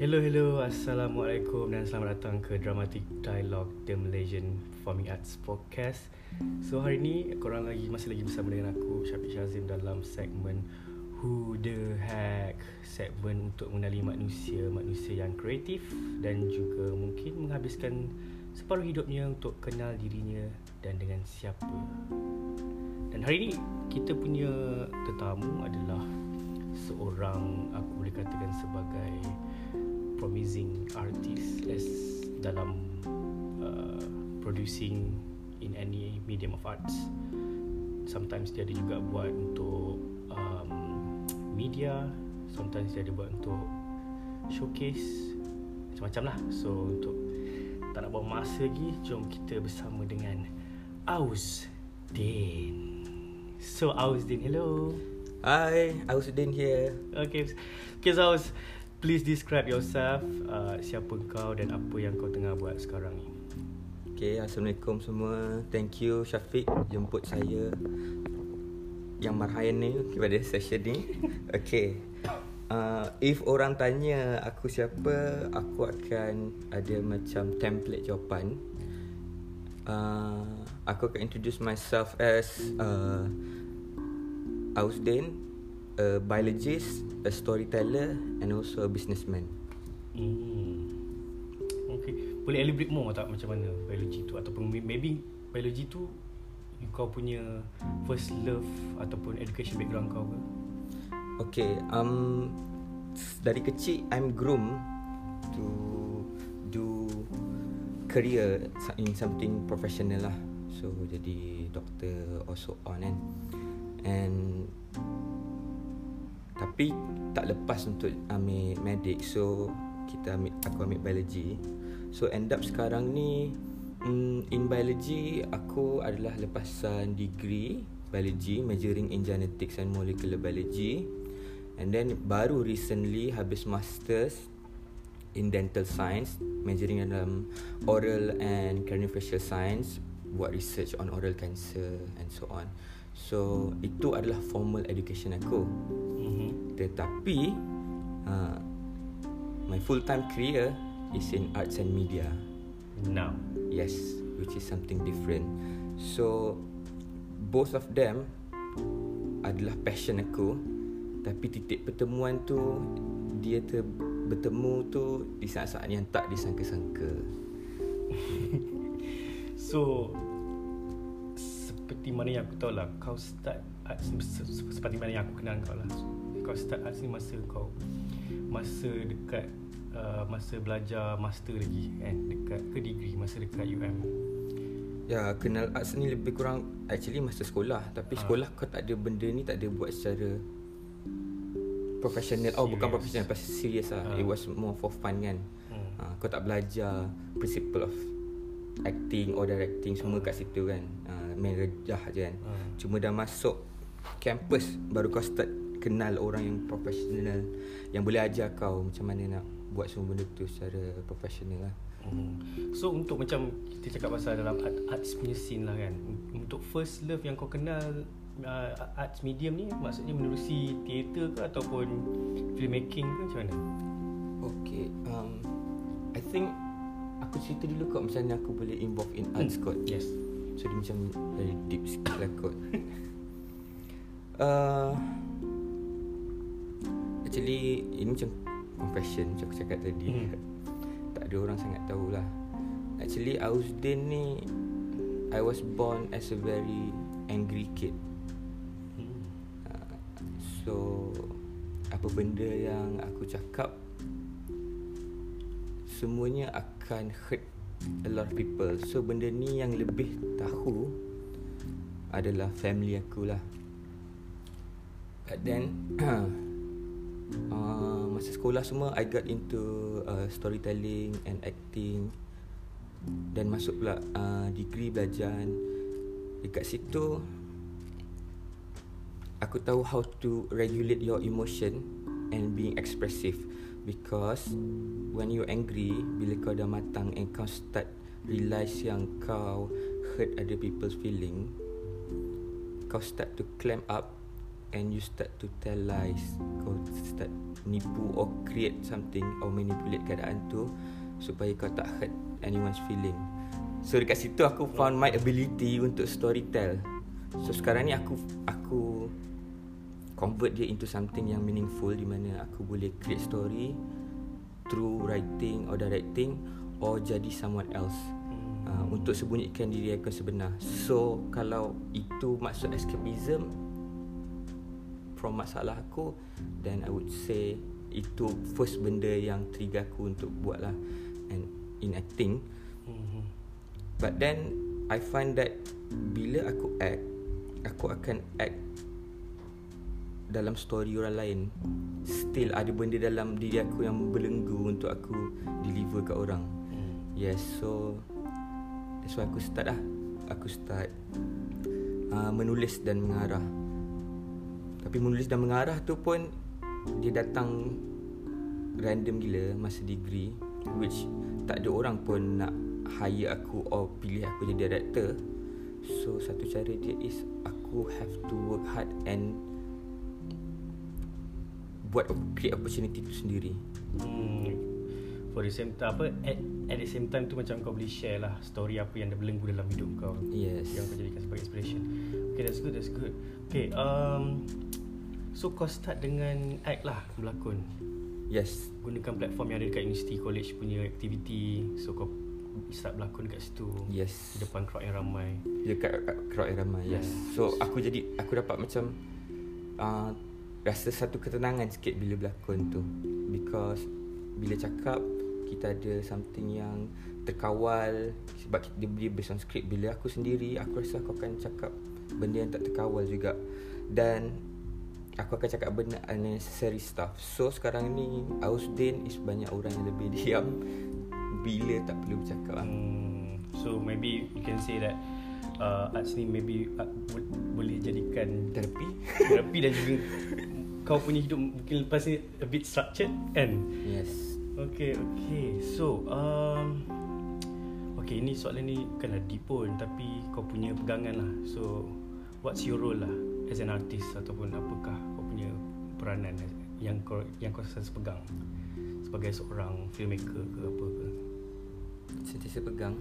Hello, Assalamualaikum dan selamat datang ke Dramatic Dialogue, The Malaysian Performing Arts Podcast. So hari ni korang masih lagi bersama dengan aku, Syafiq Syazim, dalam segmen Who The Heck. Segmen untuk mengenali manusia yang kreatif dan juga mungkin menghabiskan separuh hidupnya untuk kenal dirinya dan dengan siapa. Dan hari ni kita punya tetamu adalah seorang, aku boleh katakan sebagai promising artist dalam producing in any medium of arts. Sometimes dia ada juga buat untuk media, sometimes dia ada buat untuk showcase, macam-macam lah. So untuk tak nak buang masa lagi, jom kita bersama dengan Ausdin. So Ausdin, hello. Hi, Ausdin here. Okay, so Aus, please describe yourself, siapa kau dan apa yang kau tengah buat sekarang ni. Okay, Assalamualaikum semua. Thank you Syafiq jemput saya yang marhaen ni kepada session ni. Okay, if orang tanya aku siapa, aku akan ada macam template jawapan. Aku akan introduce myself as Ausdin, a biologist, a storyteller and also a businessman. Okay, boleh elaborate more tak macam mana biology tu, ataupun maybe biology tu kau punya first love ataupun education background kau ke? Okay, dari kecil I'm groomed to do career in something professional lah. So jadi doktor or so on kan. And tapi tak lepas untuk ambil medik, so aku ambil biology. So end up sekarang ni in biology, aku adalah lepasan degree biology, majoring in genetics and molecular biology. And then baru recently habis masters in dental science, majoring dalam oral and craniofacial science, buat research on oral cancer and so on. So itu adalah formal education aku. Tetapi my full time career is in arts and media now. Yes, which is something different. So both of them adalah passion aku, tapi titik pertemuan tu dia bertemu tu di saat-saat yang tak disangka-sangka. So seperti mana yang aku tahu lah, kau start arts seperti mana yang aku kenal kau lah. Kau start arts ni masa belajar master lagi kan, dekat ke degree, masa dekat UM. Ya, kenal arts ni lebih kurang actually masa sekolah. Tapi sekolah kau tak ada benda ni, tak ada buat secara professional. Oh, bukan professional, pasal serious lah. It was more for fun kan. Kau tak belajar principle of acting or directing semua kat situ kan. Main rejah je kan. Cuma dah masuk kampus baru kau start kenal orang yang profesional, yang boleh ajar kau macam mana nak buat semua benda tu secara profesional lah. So untuk macam kita cakap pasal dalam arts punya scene lah kan, untuk first love yang kau kenal arts medium ni, maksudnya menerusi teater ke ataupun filmmaking ke, macam mana? Okay, I think aku cerita dulu kot macam mana aku boleh involve in arts kot. Yes. So dia macam very deep sikit lah kot. Actually ini macam confession macam aku cakap tadi. Tak ada orang sangat tahulah. Actually Ausdin ni, I was born as a very angry kid. So apa benda yang aku cakap semuanya akan hurt a lot of people. So benda ni yang lebih tahu adalah family aku lah. But then masa sekolah semua I got into storytelling and acting. Dan masuk pula degree belajar. Dekat situ aku tahu how to regulate your emotion and being expressive. Because when you angry, bila kau dah matang and kau start realise yang kau hurt other people's feeling, kau start to clamp up and you start to tell lies, kau start nipu or create something or manipulate keadaan tu supaya kau tak hurt anyone's feeling. So dekat situ aku found my ability untuk story tell. So sekarang ni aku convert dia into something yang meaningful, di mana aku boleh create story through writing or directing or jadi someone else, untuk sembunyikan diri aku sebenar. So kalau itu maksud escapism from masalah aku, then I would say itu first benda yang trigger aku untuk buat lah, and in acting. But then I find that bila aku act, aku akan act dalam story orang lain. Still ada benda dalam diri aku yang membelenggu untuk aku deliver kat orang. Yes, so that's why aku start lah. Aku start menulis dan mengarah. Tapi menulis dan mengarah tu pun dia datang random gila masa degree, which tak ada orang pun nak hire aku or pilih aku jadi director. So satu cara dia is aku have to work hard and buat create opportunity tu sendiri. For the same time, at the same time tu macam kau boleh share lah story apa yang dah belenggu dalam hidup kau. Yes, yang kau jadikan sebagai inspiration. Okay, that's good. Okay, so kau start dengan act lah, berlakon. Yes, gunakan platform yang ada dekat universiti, college punya aktiviti. So kau start berlakon dekat situ. Yes, di depan crowd yang ramai. Yes. So aku dapat macam rasa satu ketenangan sikit bila berlakon tu, because bila cakap kita ada something yang terkawal, sebab dia based on script. Bila aku sendiri, aku rasa aku akan cakap benda yang tak terkawal juga, dan aku akan cakap benda unnecessary stuff. So sekarang ni Ausdin is banyak orang yang lebih diam bila tak perlu bercakap lah. So maybe you can say that arts ni maybe boleh jadikan terapi dan juga kau punya hidup mungkin lepas ni a bit structured kan? Yes. Okay. So okay, ini soalan ni bukanlah deep pun, tapi kau punya pegangan lah. So what's your role lah as an artist, ataupun apakah kau punya peranan yang kau sentiasa pegang sebagai seorang filmmaker ke apa ke? Sentiasa pegang.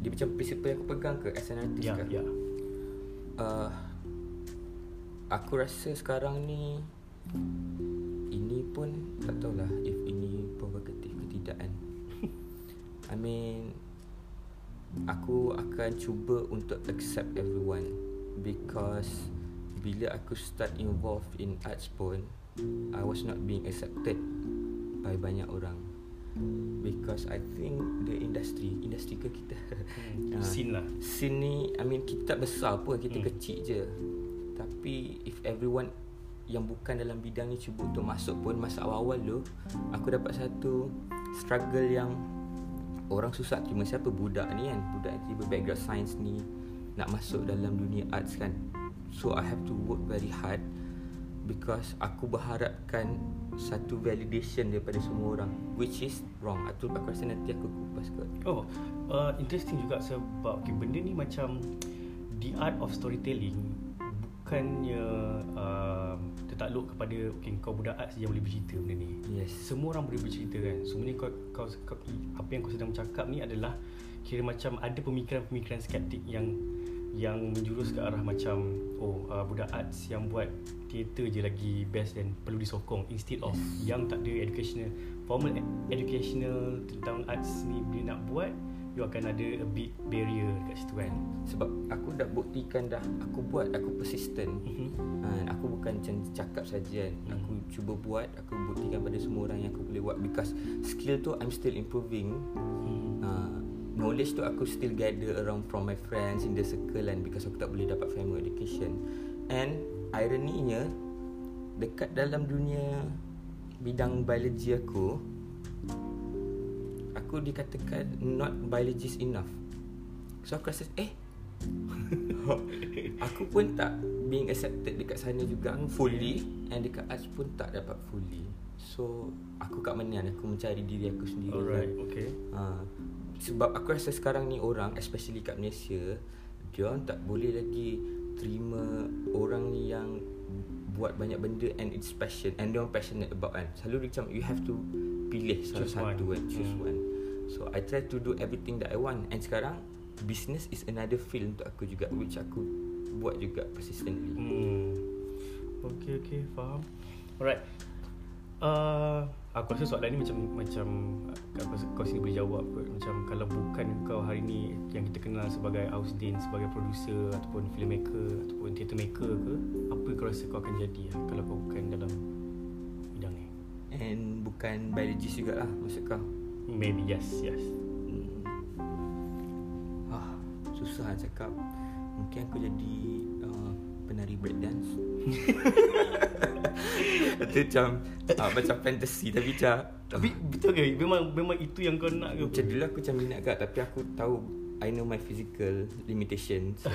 Dia macam prinsip yang aku pegang ke as an artist ke? Ya. Aku rasa sekarang ni, ini pun tak tahulah if ini provocative ke tidak kan. I mean, aku akan cuba untuk accept everyone, because bila aku start involved in arts pun, I was not being accepted by banyak orang, because I think the industry ke kita scene lah. Scene ni, I mean, kita besar pun, kita kecil je. Tapi if everyone yang bukan dalam bidang ni cuba untuk masuk pun, masa awal-awal tu aku dapat satu struggle yang orang susah terima. Siapa budak ni kan, budak yang tiba background science ni nak masuk dalam dunia arts kan. So I have to work very hard, because aku berharapkan satu validation daripada semua orang, which is wrong. Aku rasa nanti aku kupas kot. Interesting juga sebab benda ni macam the art of storytelling bukannya tertakluk kepada kau budak arts yang boleh bercerita benda ni. Yes, semua orang boleh bercerita kan. Sebenarnya kau apa yang kau sedang bercakap ni adalah kira macam ada pemikiran-pemikiran skeptik yang menjurus ke arah macam budak arts yang buat teater je lagi best dan perlu disokong, instead of yang tak ada formal educational tentang arts ni. Bila nak buat, you akan ada a bit barrier kat situ kan. Sebab aku dah buktikan dah, aku persistent. Aku bukan macam cakap saja kan. Aku cuba buat, aku buktikan pada semua orang yang aku boleh buat, because skill tu I'm still improving. Knowledge tu aku still gather around from my friends in the circle kan, because aku tak boleh dapat family education. And ironinya, dekat dalam dunia bidang biologi aku dikatakan not biologist enough. So aku rasa aku pun tak being accepted dekat sana juga fully, and dekat arts pun tak dapat fully. So aku kat mana? Aku mencari diri aku sendiri. Alright kan? Okay. Sebab aku rasa sekarang ni orang, especially kat Malaysia, dia tak boleh lagi terima orang yang buat banyak benda and it's passion and they're passionate about kan. Selalu macam you have to pilih salah satu kan, choose one. So I try to do everything that I want. And sekarang business is another field untuk aku juga, which aku buat juga persistently. Okay, okay, faham. Alright. Aku rasa soalan ni macam kau sini boleh jawab kot. Macam kalau bukan kau hari ni yang kita kenal sebagai Ausdin, sebagai producer ataupun filmmaker ataupun theatre maker ke, apa kau rasa kau akan jadi kalau kau bukan dalam bidang ni? And bukan biologist juga lah maksud kau? Maybe yes. Susah cakap. Mungkin aku jadi penari breakdance. Itu macam fantasy tapi tapi betul ke? Memang itu yang kau nak ke? Macam dulu aku macam minat kat, tapi aku tahu I know my physical limitation. So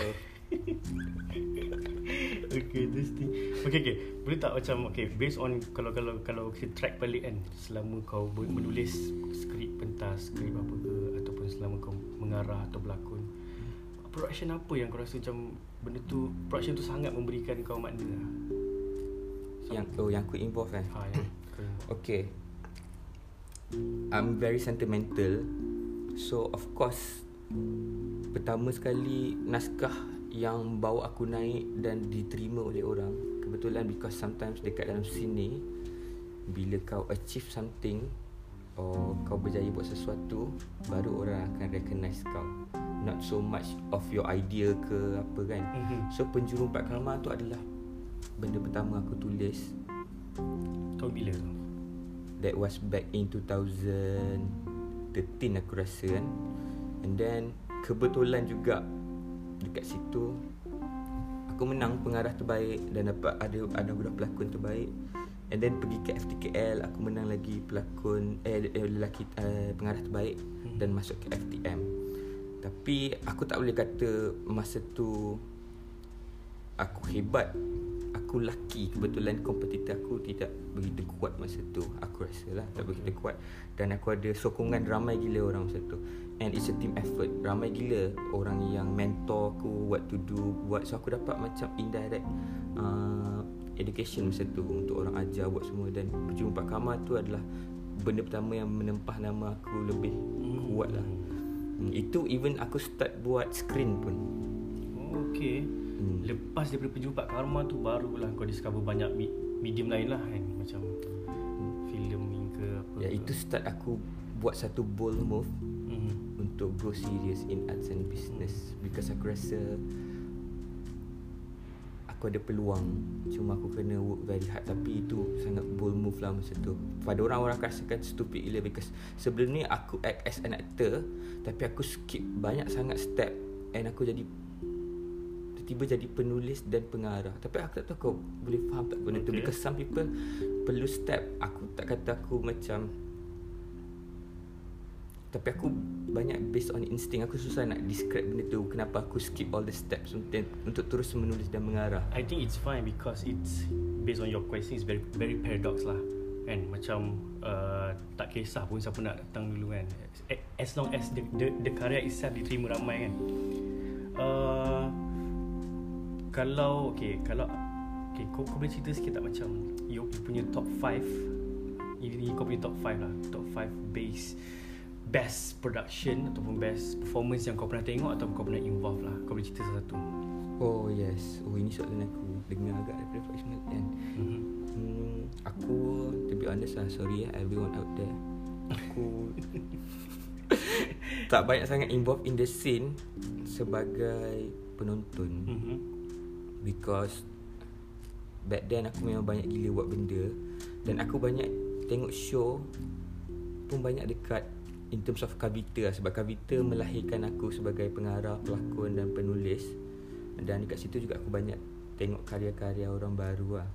okay, this thing. Okay. Boleh tak macam based on kalau kita track balik kan, selama kau menulis skrip pentas, skrip apa ke, ataupun selama kau mengarah atau berlakon, production apa yang kau rasa macam benda tu, production tu sangat memberikan kau makna lah? Yang aku involve kan? Okay, I'm very sentimental. So of course, pertama sekali naskah yang bawa aku naik dan diterima oleh orang. Kebetulan because sometimes dekat dalam sini, bila kau achieve something or kau berjaya buat sesuatu, baru orang akan recognize kau, not so much of your idea ke apa kan. So Penjuru Empat Karma tu adalah benda pertama aku tulis. Kau bila tu? That was back in 2013 aku rasa kan. And then kebetulan juga dekat situ aku menang pengarah terbaik dan dapat ada budak pelakon terbaik. And then pergi ke FTKL, aku menang lagi pelakon pengarah terbaik dan masuk ke FTM. Tapi aku tak boleh kata masa tu aku hebat. Aku lucky, kebetulan kompetitor aku tidak begitu kuat masa tu. Aku rasa lah tak begitu kuat. Dan aku ada sokongan ramai gila orang masa tu. And it's a team effort. Ramai gila orang yang mentor aku, what to do, buat. So aku dapat macam indirect education masa tu, untuk orang ajar buat semua. Dan berjumpa kamar tu adalah benda pertama yang menempah nama aku lebih kuat lah. Itu even aku start buat screen pun. Lepas daripada Penjuru Empat Karma tu, barulah kau discover banyak medium lain lah kan, macam filming ke apa. Itu start aku buat satu bold move untuk go serious in arts and business. Because aku rasa aku ada peluang, cuma aku kena work very hard. Tapi itu sangat bold move lah masa tu. Pada orang-orang aku rasakan stupid gila, because sebelum ni aku act as an actor, tapi aku skip banyak sangat step. And aku jadi tiba-tiba jadi penulis dan pengarah. Tapi aku tak tahu kau boleh faham tak benda tu, because some people perlu step. Aku tak kata aku macam, tapi aku banyak based on instinct. Aku susah nak describe benda tu, kenapa aku skip all the steps untuk terus menulis dan mengarah. I think it's fine because it's based on your question. It's very very paradox lah. And macam tak kisah pun siapa nak datang dulu kan, as long as the karya itself diterima ramai kan. Kalau kau boleh cerita sikit tak macam you punya top 5? Ini kau punya top 5 lah, top 5 best production ataupun best performance yang kau pernah tengok atau kau pernah involve lah. Kau boleh cerita satu. Oh yes, ini soalan aku dengar agak daripada Faisal kan. Aku to be honest lah, sorry everyone out there, aku tak banyak sangat involved in the scene sebagai penonton. Because back then aku memang banyak gila buat benda, dan aku banyak tengok show pun banyak dekat in terms of Kabita lah. Sebab Kabita melahirkan aku sebagai pengarah, pelakon dan penulis. Dan dekat situ juga aku banyak tengok karya-karya orang baru lah.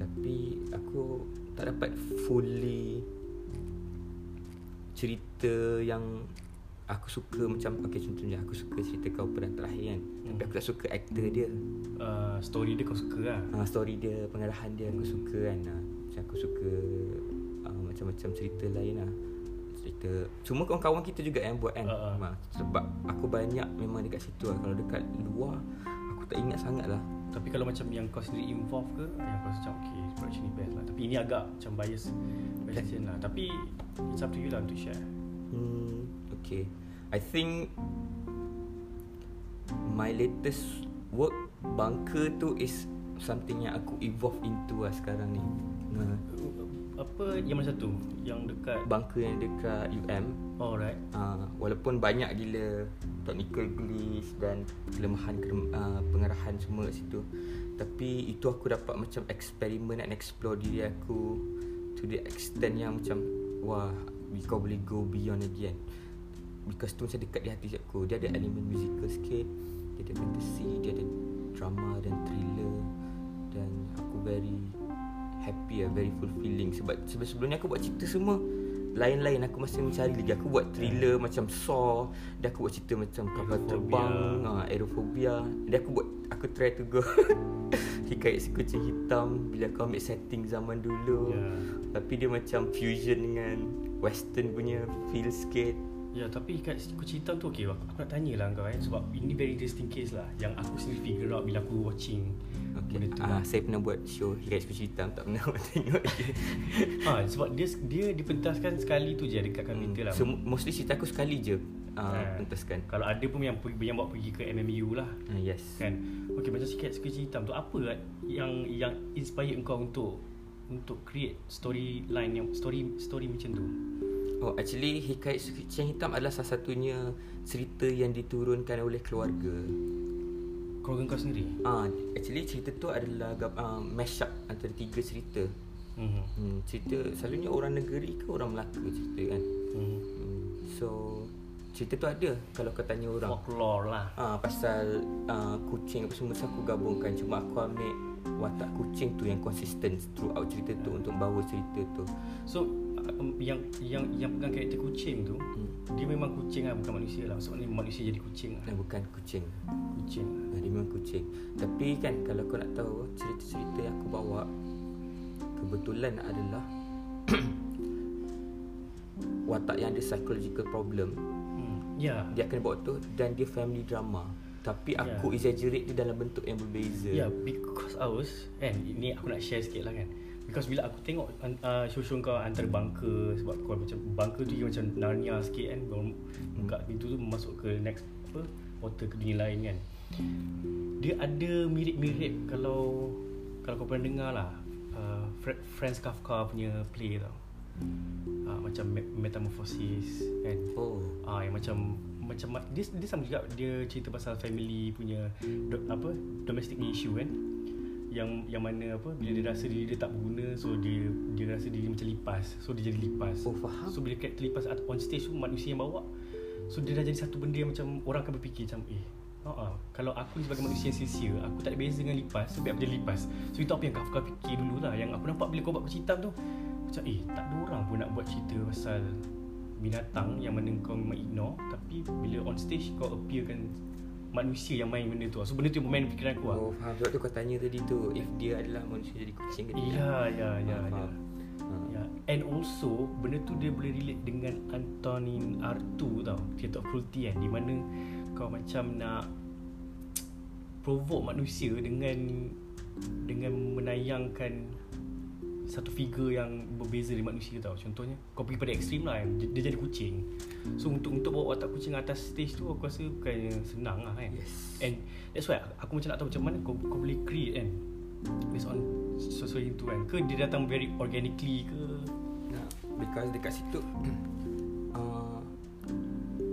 Tapi aku tak dapat fully cerita yang aku suka. Macam contohnya aku suka cerita kau pernah terakhir kan. Tapi aku tak suka aktor dia, story dia kau suka lah. Story dia, pengarahan dia aku suka kan. Macam aku suka macam-macam cerita lain lah. Cuma kawan-kawan kita juga yang buat kan. Sebab aku banyak memang dekat situ lah. Kalau dekat luar aku aku tak ingat sangat lah. Tapi kalau macam yang kau sendiri involve ke, yang kau macam okay, production ni best lah. Tapi ini agak macam bias question lah. Tapi it's up to you lah untuk share. Okay, I think my latest work Bunker tu is something yang aku evolve into lah sekarang ni. Apa yang mana satu? Yang dekat Bunker yang dekat UM. Alright. Walaupun banyak gila technical glitch dan kelemahan pengarahan semua kat situ, tapi itu aku dapat macam eksperimen and explore diri aku to the extent yang macam wah, kau boleh go beyond again. Because tu macam dekat di hati aku. Dia ada elemen musical sikit, dia ada fantasy, dia ada drama dan thriller. Dan aku very happy, very fulfilling. Sebab sebelum ni aku buat cerita semua lain-lain. Aku masih mencari lagi. Aku buat thriller macam Saw, dan aku buat cerita macam kapal terbang, Aerophobia. Dan aku try to go hikayat si kucing hitam bila aku ambil setting zaman dulu, tapi dia macam fusion dengan western punya feel sikit. Ya, tapi kat kucing hitam tu okay, aku nak tanyalah kau sebab ini very interesting case lah yang aku sendiri figure out bila aku watching benda tu. Saya pernah buat show hikayat kucing hitam, tak pernah tengok dia. Sebab dia dipentaskan sekali tu je dekat Kabita lah. So mostly cerita aku sekali je pentaskan. Kalau ada pun yang buat pergi ke MMU lah. Yes. Kan. Okay, macam hikayat kucing hitam tu apa yang inspire engkau untuk create storyline yang story macam tu? Actually hikayat kucing hitam adalah salah satunya cerita yang diturunkan oleh keluarga kau sendiri? Actually cerita tu adalah mash up antara tiga cerita. Cerita selalunya orang negeri ke orang Melaka cerita kan. So cerita tu ada, kalau kau tanya orang folklore lah, pasal kucing apa semua, aku gabungkan. Cuma aku ambil watak kucing tu yang konsisten throughout cerita tu untuk bawa cerita tu. So yang pegang karakter kucing tu, dia memang kucing lah, bukan manusia lah. Maksudnya manusia jadi kucing lah. Bukan kucing. Dia memang kucing. Tapi kan kalau kau nak tahu cerita-cerita yang aku bawa kebetulan adalah watak yang ada psychological problem. Dia akan bawa tu dan dia family drama. Tapi aku exaggerate dia dalam bentuk yang berbeza. Because ours kan, ini aku nak share sikit lah kan. Because bila aku tengok show-show kau antara Bunker, sebab kau macam Bunker tu dia macam Narnia sikit kan, buka pintu tu masuk ke next portal ke dunia lain kan. Dia ada mirip-mirip, kalau kau pernah dengar lah, Franz Kafka punya play tau, macam Metamorphosis kan. Yang macam dia sama juga, dia cerita pasal family punya domestic issue kan. Yang mana bila dia rasa diri dia tak berguna, so dia rasa diri macam lipas, so dia jadi lipas. Faham. So bila karakter lipas on stage tu manusia yang bawa, so dia dah jadi satu benda yang macam orang akan berfikir macam kalau aku sebagai manusia yang sincere, aku tak ada beza dengan lipas, so biar dia lipas. So itu apa yang Kafka fikir dulu lah, yang aku nampak bila kau buat cerita tu macam tak ada orang pun nak buat cerita pasal binatang yang mana kau memang ignore, tapi bila on stage kau appearkan manusia yang main benda tu. So benda tu yang bermain fikiran aku. Faham. Sebab tu kau tanya tadi tu, if dia adalah manusia jadi kucing ke dia. Ya. And also benda tu dia boleh relate dengan Antonin Artaud tau, theater of cruelty kan, di mana kau macam nak provoke manusia dengan menayangkan satu figure yang berbeza dari manusia tau. Contohnya kau pergi pada ekstrim lah kan, dia jadi kucing. So untuk bawa watak kucing atas stage tu aku rasa bukannya senang lah kan. And that's why aku macam nak tahu macam mana kau boleh create kan, based on sesuatu tu kan, ke dia datang very organically ke? Because dekat situ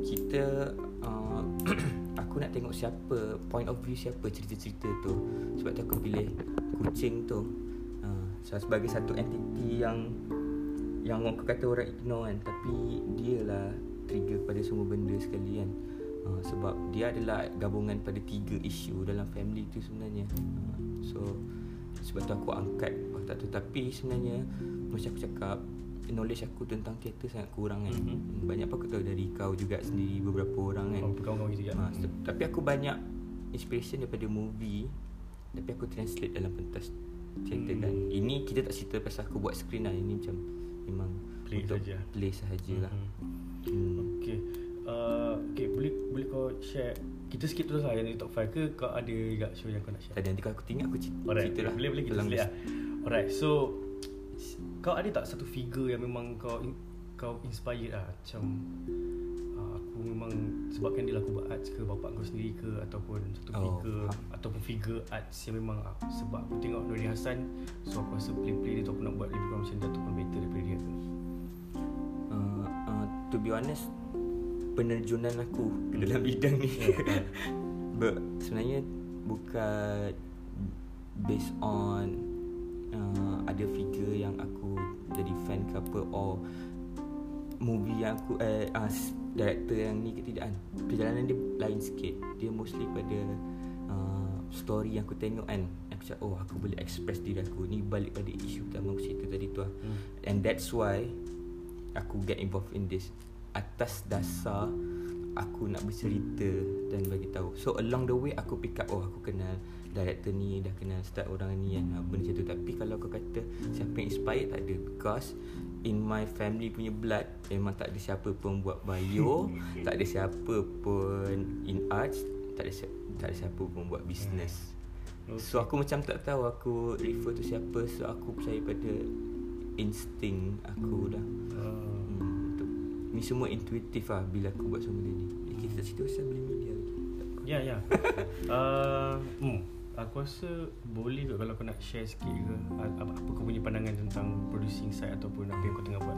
kita aku nak tengok siapa, point of view siapa cerita-cerita tu. Sebab tu aku pilih kucing tu sebagai satu entiti yang orang kata orang ignore kan, tapi dia lah trigger pada semua benda sekali kan. Sebab dia adalah gabungan pada tiga isu dalam family tu sebenarnya. So sebab tu aku angkat watak tu. Tapi sebenarnya macam aku cakap, knowledge aku tentang teater sangat kurang kan. Banyak apa aku tahu dari kau juga sendiri, beberapa orang kan, kawan-kawan gitu kan. Tapi aku banyak inspiration daripada movie, tapi aku translate dalam pentas cerita kan. Ini kita tak cerita pasal aku buat screen lah, ini macam memang play untuk sahaja. Play sahajalah. Okay, Okay, boleh kau share. Kita skip terus lah yang di top 5 ke kau ada juga show yang kau nak share? Tadi nanti kalau aku tengok aku cerita lah. Boleh kita selit lah. Alright, so kau ada tak satu figure yang memang kau inspired lah? Macam aku memang sebabkan dia lah aku buat arts ke, bapak kau sendiri ke, ataupun satu figure ataupun figure arts yang memang sebab aku tengok Nuria Hassan, so aku rasa play-play dia tu aku nak buat lebih kurang macam dia ataupun better daripada dia tu. To be honest, penerjunan aku ke dalam bidang ni sebenarnya bukan based on ada figure yang aku jadi fan ke apa, or movie yang aku director yang ni ke tidak kan. Perjalanan dia lain sikit. Dia mostly pada story yang aku tengok kan. Aku cakap oh aku boleh express diri aku. Ni balik pada isu utama aku cerita tadi tu lah. And that's why aku get involved in this atas dasar aku nak bercerita dan bagi tahu. So along the way aku pick up, oh aku kenal director ni, dah kenal start orang ni kan, benda macam tu. Tapi kalau kau kata siapa yang inspired, tak ada. Because in my family punya blood memang tak ada siapa pun buat bio, tak ada siapa pun in arts, tak ada siapa pun buat business. So aku macam tak tahu aku refer tu siapa. So aku percaya pada instinct aku dah. Ni semua intuitif lah bila aku buat semua benda ni. Kita tak cerita pasal Blink Media lagi. Ya. Aku rasa boleh ke kalau kau nak share sikit ke apa kau punya pandangan tentang producing side ataupun apa yang kau tengah buat.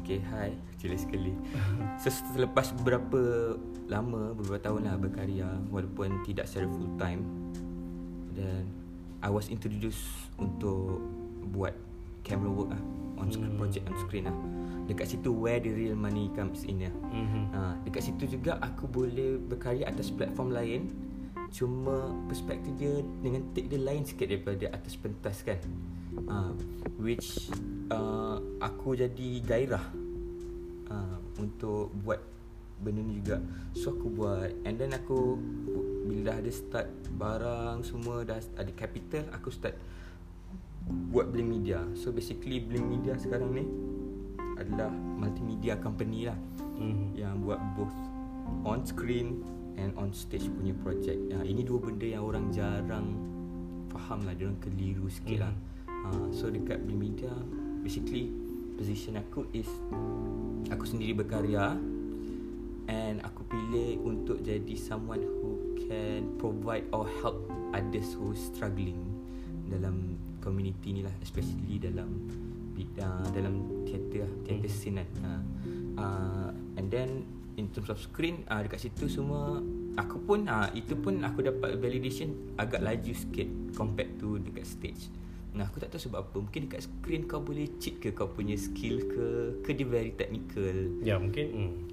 Okay, hi. Cila sekali. So, selepas beberapa tahun lah berkarya walaupun tidak secara full time, dan I was introduced untuk buat camera work lah, project on screen lah. Dekat situ where the real money comes in ya. Dekat situ juga aku boleh berkarya atas platform lain, cuma perspektif dia dengan take dia lain sikit daripada atas pentas kan. Which aku jadi gairah untuk buat benda ni juga. So aku buat, and then aku bila dah ada start barang semua, dah ada capital, aku start buat Blink Media. So basically Blink Media sekarang ni adalah multimedia company lah, yang buat both on screen and on stage punya project. Ini dua benda yang orang jarang faham lah, diorang keliru sikit lah. So dekat Blink Media basically position aku is aku sendiri berkarya, and aku pilih untuk jadi someone who can provide or help others who struggling dalam community ni lah, especially dalam teater scene kan. And then in terms of screen, dekat situ semua aku pun itu pun aku dapat validation agak laju sikit compared to dekat stage. Nah aku tak tahu sebab apa. Mungkin dekat screen kau boleh cheat ke kau punya skill ke dia very technical. Ya mungkin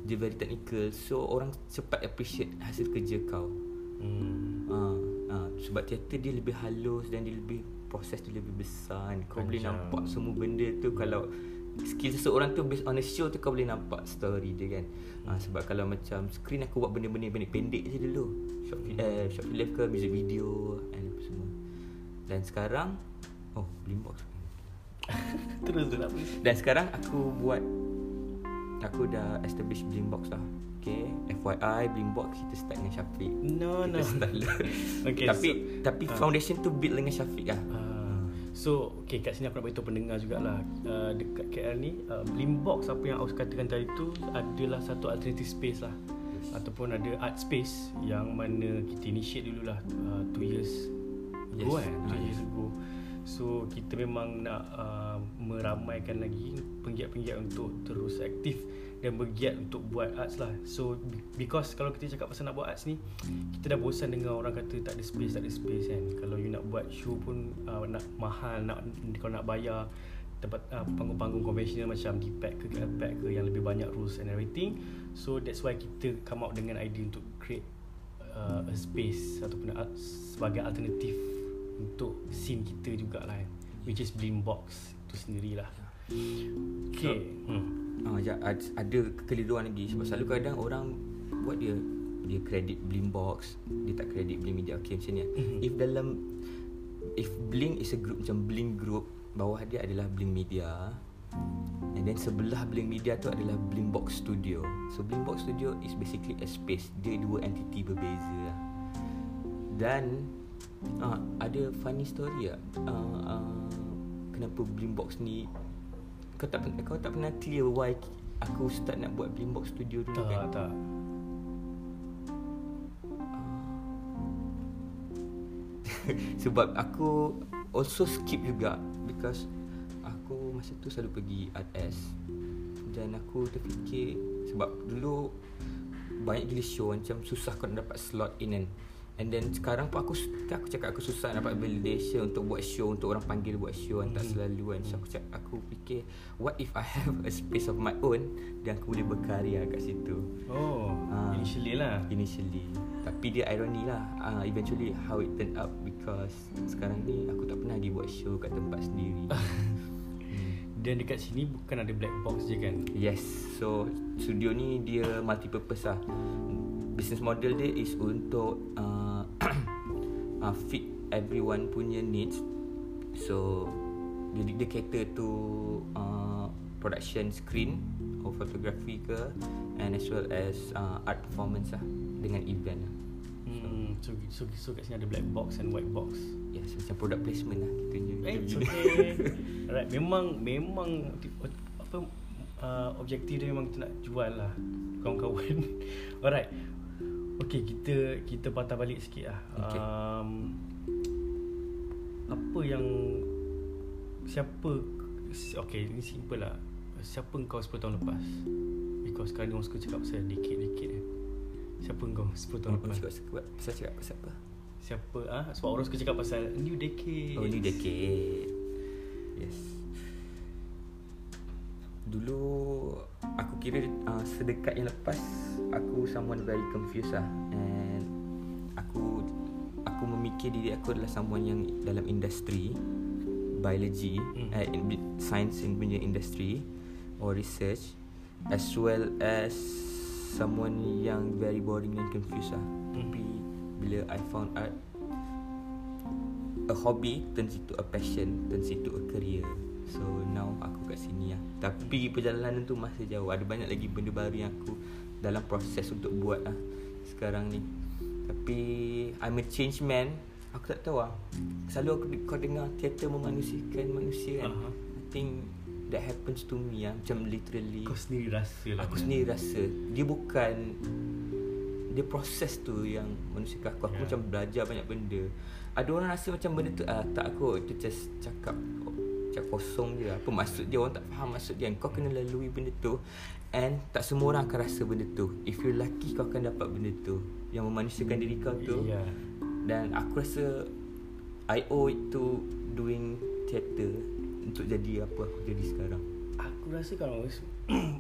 dia very technical, so orang cepat appreciate hasil kerja kau. Sebab teater dia lebih halus dan dia lebih proses tu lebih besar. Kau boleh nampak semua benda tu. Kalau skill seseorang tu based on a show tu, kau boleh nampak story dia kan. Sebab kalau macam screen aku buat benda-benda pendek-pendek je dulu, short film ke music video and apa semua. Dan sekarang Blinkbox terus. Dan sekarang aku dah establish Blinkbox lah. Okay, FYI Blinkbox kita start dengan Syafiq. No kita start. Okay, Tapi foundation tu build dengan Syafiq lah. So okay, kat sini aku nak beritahu pendengar jugalah, dekat KL ni Blinkbox apa yang Aus katakan tadi tu adalah satu alternative space lah, ataupun ada art space yang mana kita initiate dululah 2 years ago kan. 2 years ago. So kita memang nak meramaikan lagi penggiat-penggiat untuk terus aktif dan bergiat untuk buat arts lah. So because kalau kita cakap pasal nak buat arts ni, kita dah bosan dengar orang kata tak ada space kan. Kalau you nak buat show pun nak mahal, kalau nak bayar tempat panggung-panggung konvensional macam D-pack ke L-pack ke yang lebih banyak rules and everything. So that's why kita come out dengan idea untuk create a space ataupun arts sebagai alternatif untuk scene kita jugalah, which is Blinkbox tu sendirilah. Okay. Ada keliruan lagi sebab selalu kadang orang buat dia credit Blinkbox, dia tak credit Blink Media. Okay macam ni kan. If Blink is a group macam Blink Group, bawah dia adalah Blink Media, And then sebelah Blink Media tu adalah Blinkbox Studio. So Blinkbox Studio is basically a space. Dia dua entiti berbeza lah. Dan ada funny story lah. Kenapa Blinkbox ni, Kau tak pernah clear why aku start nak buat Blinkbox Studio dulu kan? Tak. Sebab aku also skip juga, because aku masa tu selalu pergi RTS. Dan aku terfikir, sebab dulu banyak jenis show, macam susah kau nak dapat slot in kan. And then sekarang pun aku cakap aku susah dapat validation untuk buat show, untuk orang panggil buat show kan, tak selalu kan. So aku fikir, what if I have a space of my own dan aku boleh berkarya kat situ. Initially lah. Tapi dia ironi lah, eventually how it turned up, because sekarang ni aku tak pernah dibuat show kat tempat sendiri. Dan dekat sini bukan ada black box je kan? Yes. So studio ni dia multi-purpose lah. Business model dia is untuk fit everyone punya needs. So dia cater to production, screen or photography ke, and as well as art performance lah, dengan event lah. So kat sini ada black box and white box. Yes, macam product placement lah kita je. Okay. Alright, memang apa objektif dia memang kita nak jual lah kawan-kawan. Alright. Okay, kita patah balik sikit lah. Okay. Apa yang okay, ni simple lah. Siapa engkau 10 tahun lepas? Because sekarang orang suka cakap pasal dikit-dikit kan. Siapa engkau 10 tahun lepas? Cakap pasal apa? Siapa? Sebab orang suka cakap pasal new decade. Oh, new decade. Yes. Dulu aku kira sedekat yang lepas aku someone very confused lah. And aku memikir diri aku adalah someone yang dalam industri biology, science in punya industry or research, as well as someone yang very boring and confused lah. Tapi bila I found art, a hobby turns into a passion, turns into a career. So now aku kat sini lah. Tapi perjalanan tu masih jauh. Ada banyak lagi benda baru yang aku dalam proses untuk buat lah sekarang ni. Tapi I'm a change man. Aku tak tahu lah, selalu kau dengar teater memanusiakan manusia kan. I think that happens to me lah. Macam literally kau sendiri rasa lah. Aku sendiri rasa. Dia bukan, dia proses tu yang manusiakan aku. Aku macam belajar banyak benda. Ada orang rasa macam benda tu tak aku, tu just cakap kosong je. Apa maksud dia, orang tak faham maksud dia. Kau kena lalui benda tu, and tak semua orang akan rasa benda tu. If you're lucky, kau akan dapat benda tu yang memanusiakan diri kau tu. Dan aku rasa I owe it to doing theater untuk jadi apa aku jadi sekarang. Aku rasa kalau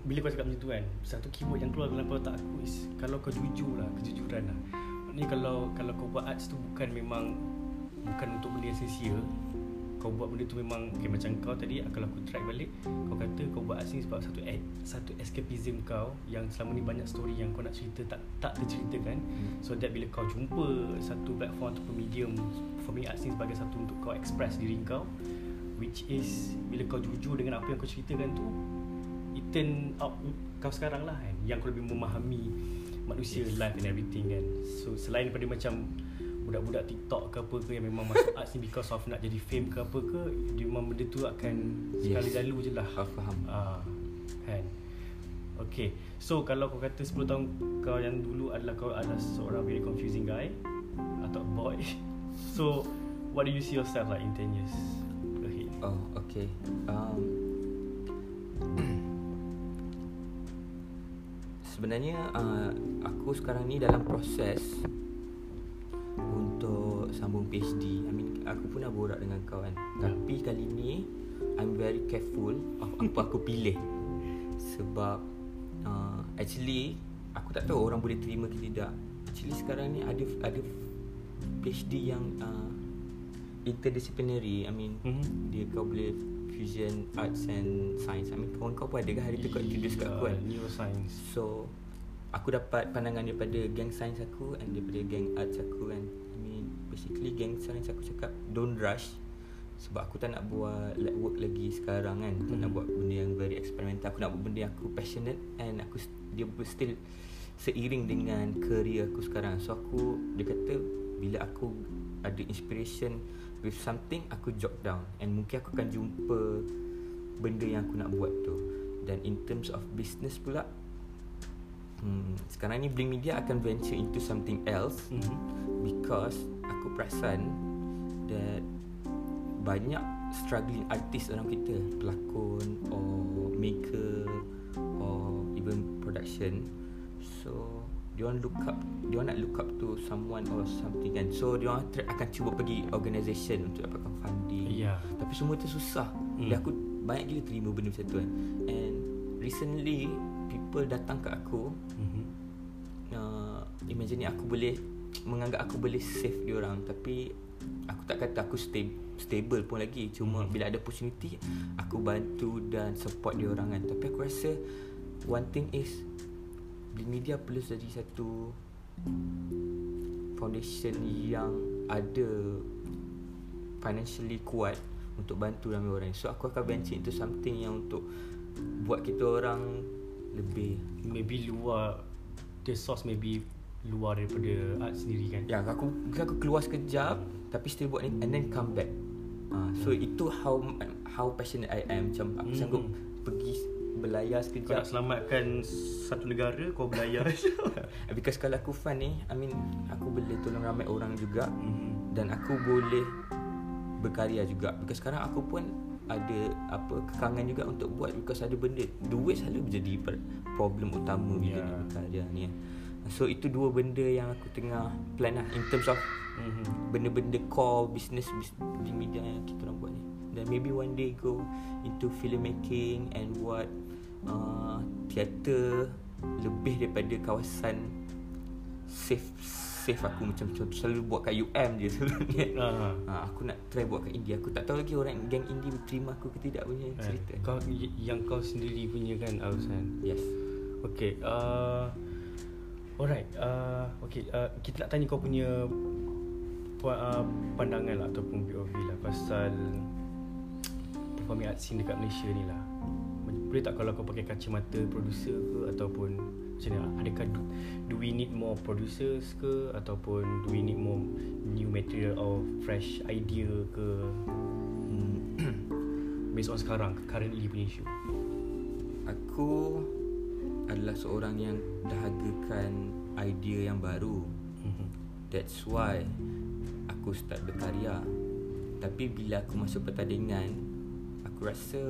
bila kau cakap macam tu kan, satu keyword yang keluar dalam otak aku is, kalau kau jujur lah, kejujuran lah. Maksudnya kalau kau buat arts tu bukan untuk benda yang sia-sia. Kau buat benda tu memang okay, macam kau tadi. Kalau aku track balik, kau kata kau buat asing sebab satu escapism kau yang selama ni banyak story yang kau nak cerita tak terceritakan. So that bila kau jumpa satu platform atau medium, for me asing sebagai satu untuk kau express diri kau, which is bila kau jujur dengan apa yang kau ceritakan tu, it turn out kau sekarang lah kan, yang kau lebih memahami manusia, life and everything kan. So selain daripada macam budak-budak TikTok ke apa ke yang memang masuk arts ni because of nak jadi fame ke apa ke, dia memang benda tu akan sekali lalu je lah. Faham kan. Okay, so kalau kau kata 10 tahun kau yang dulu adalah kau adalah seorang very confusing guy atau boy. So what do you see yourself like in 10 years ahead? Sebenarnya aku sekarang ni dalam proses untuk sambung PhD. I mean, aku pun dah borak dengan kau kan. Tapi kali ni I'm very careful of apa aku pilih. Sebab actually aku tak tahu orang boleh terima ke tidak. Actually sekarang ni ada PhD yang interdisciplinary. I mean, dia kau boleh fusion arts and science. I mean, kawan kau pun ada ke hari tu kau introduce kat aku kan, neuroscience. So aku dapat pandangan daripada geng sains aku and daripada geng arts aku kan. I mean, basically geng sains aku cakap don't rush, Sebab aku tak nak buat light work lagi sekarang kan. Aku nak buat benda yang very experimental. Aku nak buat benda yang aku passionate, and aku dia still seiring dengan career aku sekarang. So aku, dia kata bila aku ada inspiration with something, aku jot down, and mungkin aku akan jumpa benda yang aku nak buat tu. Dan in terms of business pula, sekarang ni Blink Media akan venture into something else, because aku perasan that banyak struggling artist orang kita, pelakon or maker or even production. So diorang nak look up to someone or something kan. So diorang akan cuba pergi organisation untuk dapatkan funding, tapi semua tu susah. Dan aku banyak gila terima benda macam tu kan. And recently people datang ke aku, imagine aku boleh menganggap aku boleh save diorang. Tapi aku tak kata aku stable pun lagi. Cuma bila ada opportunity, aku bantu dan support diorang kan. Tapi aku rasa one thing is, Blink Media perlu jadi satu foundation yang ada financially kuat untuk bantu ramai orang. So aku akan venture into something yang untuk buat kita orang lebih, maybe luar the source, maybe luar daripada art sendiri kan. Ya, aku keluar sekejap tapi still buat ni, and then come back. So itu how passionate I am. Macam aku sanggup pergi belayar sekejap. Kau nak selamatkan satu negara, kau belayar. Because kalau aku fun ni, I mean, aku boleh tolong ramai orang juga, dan aku boleh berkarya juga. Because sekarang aku pun ada kekangan juga untuk buat, because ada benda, duit selalu jadi problem utama bila nak berkarya ni. So itu dua benda yang aku tengah plan lah, in terms of benda-benda core business di media yang kita nak buat ni. Dan maybe one day go into filmmaking and buat teater lebih daripada kawasan safe aku. Macam selalu buat kat UM je sebenarnya. Aku nak try buat kat India. Aku tak tahu lagi orang geng India terima aku ke tidak punya cerita. Kau, yang kau sendiri punya kan, Ausdin? Yes. Okay. Alright, kita nak tanya kau punya pandangan lah ataupun POV lah pasal performing art scene dekat Malaysia ni lah. Boleh tak kalau kau pakai kacamata producer ke, ataupun macam ni lah, adakah do we need more producers ke, ataupun do we need more new material or fresh idea ke, based on sekarang currently punya issue? Aku adalah seorang yang dahagakan idea yang baru. That's why aku start berkarya. Tapi bila aku masuk pertandingan, aku rasa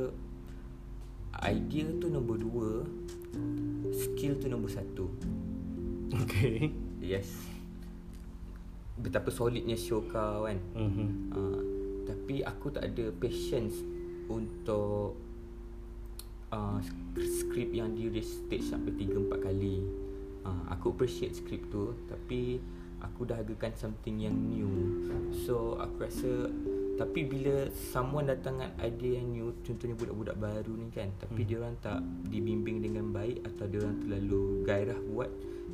idea tu nombor 2, skill tu nombor 1. Okay. Yes. Betapa solidnya show kau kan. Tapi aku tak ada patience untuk skrip yang di restage sampai 3-4 kali. Aku appreciate skrip tu, tapi aku dahagakan something yang new. So aku rasa, tapi bila someone datang dengan idea yang new, contohnya budak-budak baru ni kan, tapi diorang tak dibimbing dengan baik, atau diorang terlalu gairah buat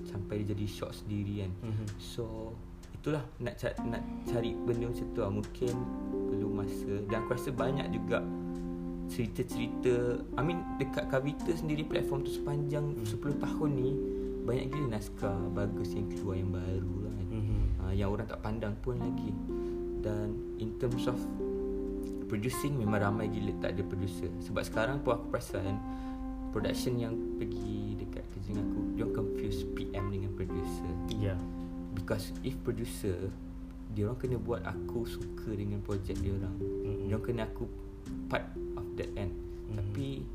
sampai dia jadi shock sendiri kan. So itulah, nak cari benda macam tu lah. Mungkin perlu masa. Dan aku rasa banyak juga cerita-cerita, I mean, dekat Kabita sendiri, platform tu sepanjang 10 tahun ni banyak gila naskah bagus yang keluar, yang baru lah kan. Yang orang tak pandang pun lagi. Dan in terms of producing, memang ramai gila tak ada producer. Sebab sekarang pun aku perasan production yang pergi dekat kerja dengan aku, dia confuse PM dengan producer. Because if producer, dia orang kena buat aku suka dengan projek dia orang. Dia orang kena aku part of that end. Tapi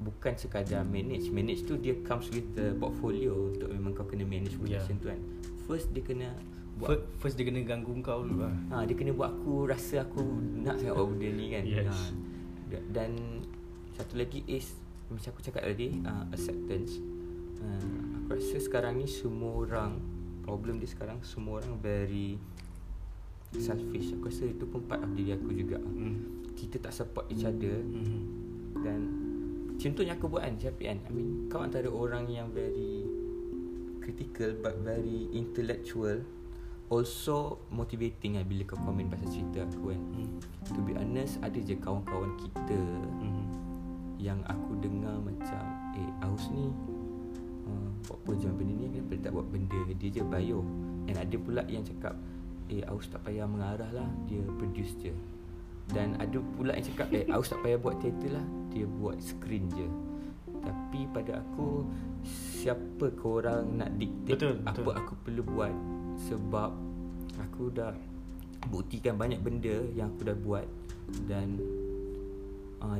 bukan sekadar manage tu, dia comes with the portfolio. Untuk memang kau kena manage production tu kan. First dia kena buat, first dia kena ganggu kau dulu lah. Dia kena buat aku rasa aku nak sangat buat benda ni kan. Dan satu lagi is, macam aku cakap tadi, acceptance. Aku rasa sekarang ni semua orang, problem dia sekarang semua orang very selfish. Aku rasa itu pun part of diri aku juga. Kita tak support each other. Dan contohnya aku buat kan, Syafiq kan, I mean, kau antara orang yang very critical but very intellectual, also motivating lah bila kau komen pasal cerita aku kan. To be honest, ada je kawan-kawan kita yang aku dengar macam, Aus ni buat apa je benda ni, kenapa dia tak buat benda, dia je bio. Dan ada pula yang cakap, Aus tak payah mengarah lah, dia produce je. Dan ada pula yang cakap, Aus tak payah buat teater lah, dia buat screen je. Tapi pada aku, siapa korang nak dictate betul. Aku perlu buat? Sebab aku dah buktikan banyak benda yang aku dah buat. Dan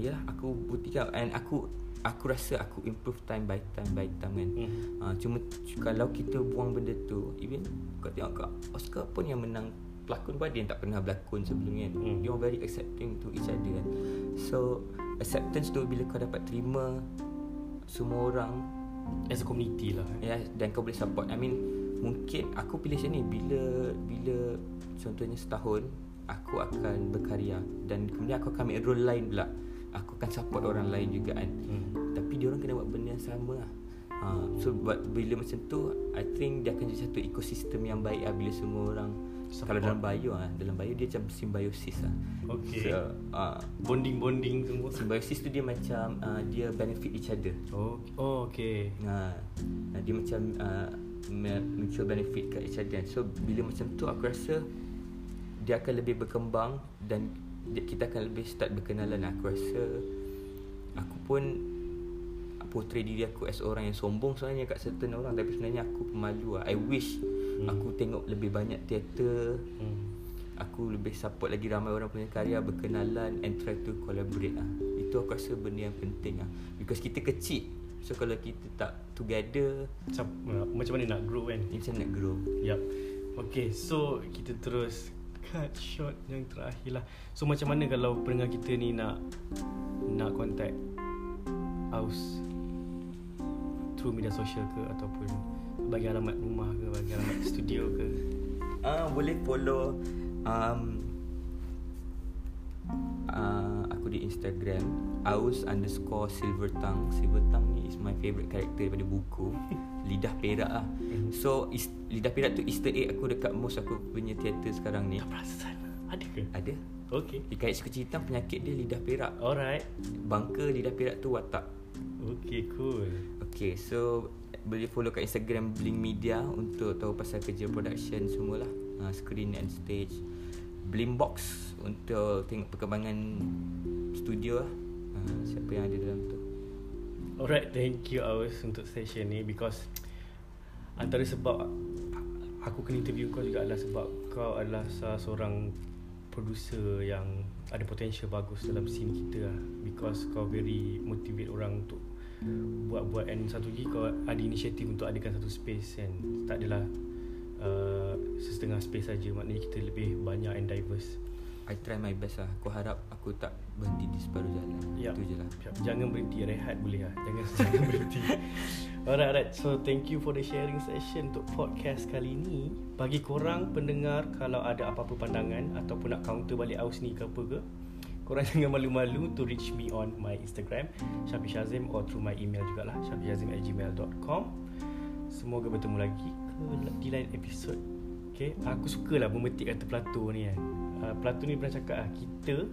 yalah, aku buktikan. And aku rasa aku improve time by time kan. Cuma kalau kita buang benda tu, even kau tengok kat Oscar pun yang menang pelakon pun ada yang tak pernah berlakon sebelum ni kan. Dia very accepting to each other kan. So acceptance tu bila kau dapat terima semua orang as a community lah. Ya, dan kau boleh support. I mean, mungkin aku pilih macam ni, bila contohnya setahun aku akan berkarya dan kemudian aku akan ambil role lain pula, aku akan support orang lain juga kan. Tapi dia orang kena buat benda yang sama lah. So bila macam tu, I think dia akan jadi satu ekosistem yang baik lah bila semua orang support. Kalau dalam bio dia macam simbiosis lah. Okay, so, bonding semua. Simbiosis tu dia macam dia benefit each other. Oh okay. Dia macam mutual benefit kat each other. So bila macam tu, aku rasa dia akan lebih berkembang dan kita akan lebih start berkenalan. Aku rasa aku pun portray diri aku as orang yang sombong sebenarnya kat certain orang, tapi sebenarnya aku pemalu lah. I wish aku tengok lebih banyak teater, aku lebih support lagi ramai orang punya karya, berkenalan and try to collaborate lah. Itu aku rasa benda yang penting lah, because kita kecil. So kalau kita tak together, macam mana nak grow kan? Macam nak grow. Yep. Okay, so kita terus cut short yang terakhir lah. So macam mana kalau pendengar kita ni nak contact Aus through media sosial ke, ataupun bagi alamat rumah ke, bagi alamat studio ke? Boleh follow aku di Instagram Aus_Silvertang. Silvertang ni is my favourite character daripada buku Lidah Perak lah. So Lidah Perak tu easter egg aku dekat most aku punya teater sekarang ni. Tak perasan ada ke? Ada. Okay, dekat suku cerita penyakit dia Lidah Perak. Alright, bangka Lidah Perak tu watak. Okay, cool. Okay, so boleh follow kat Instagram Blink Media untuk tahu pasal kerja production semualah, screen and stage. Blinkbox untuk tengok perkembangan studio lah, siapa yang ada dalam tu. Alright, thank you Aus untuk session ni, because antara sebab aku kena interview kau juga adalah sebab kau adalah salah seorang producer yang ada potensial bagus dalam scene kita lah, because kau very motivate orang untuk buat-buat, and satu lagi kau ada inisiatif untuk adakan satu space kan. Tak adalah setengah space saja, maknanya kita lebih banyak and diverse. I try my best lah. Aku harap aku tak berhenti di separuh jalan. Itu je lah. Jangan berhenti, rehat boleh lah. Jangan berhenti. Alright. So thank you for the sharing session untuk podcast kali ni. Bagi korang pendengar, kalau ada apa-apa pandangan ataupun nak counter balik Aus ni ke apa ke, korang jangan malu-malu to reach me on my Instagram Syafiq Syazim, or through my email jugalah, syafiqsyazim@gmail.com. Semoga bertemu lagi di lain episod. Okay, aku sukalah memetik kata Plato ni kan. Plato ni pernah cakap kita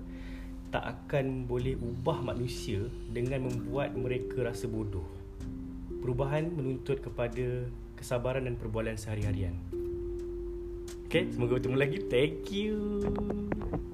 tak akan boleh ubah manusia dengan membuat mereka rasa bodoh. Perubahan menuntut kepada kesabaran dan perbualan sehari-harian. Okay, semoga bertemu lagi. Thank you.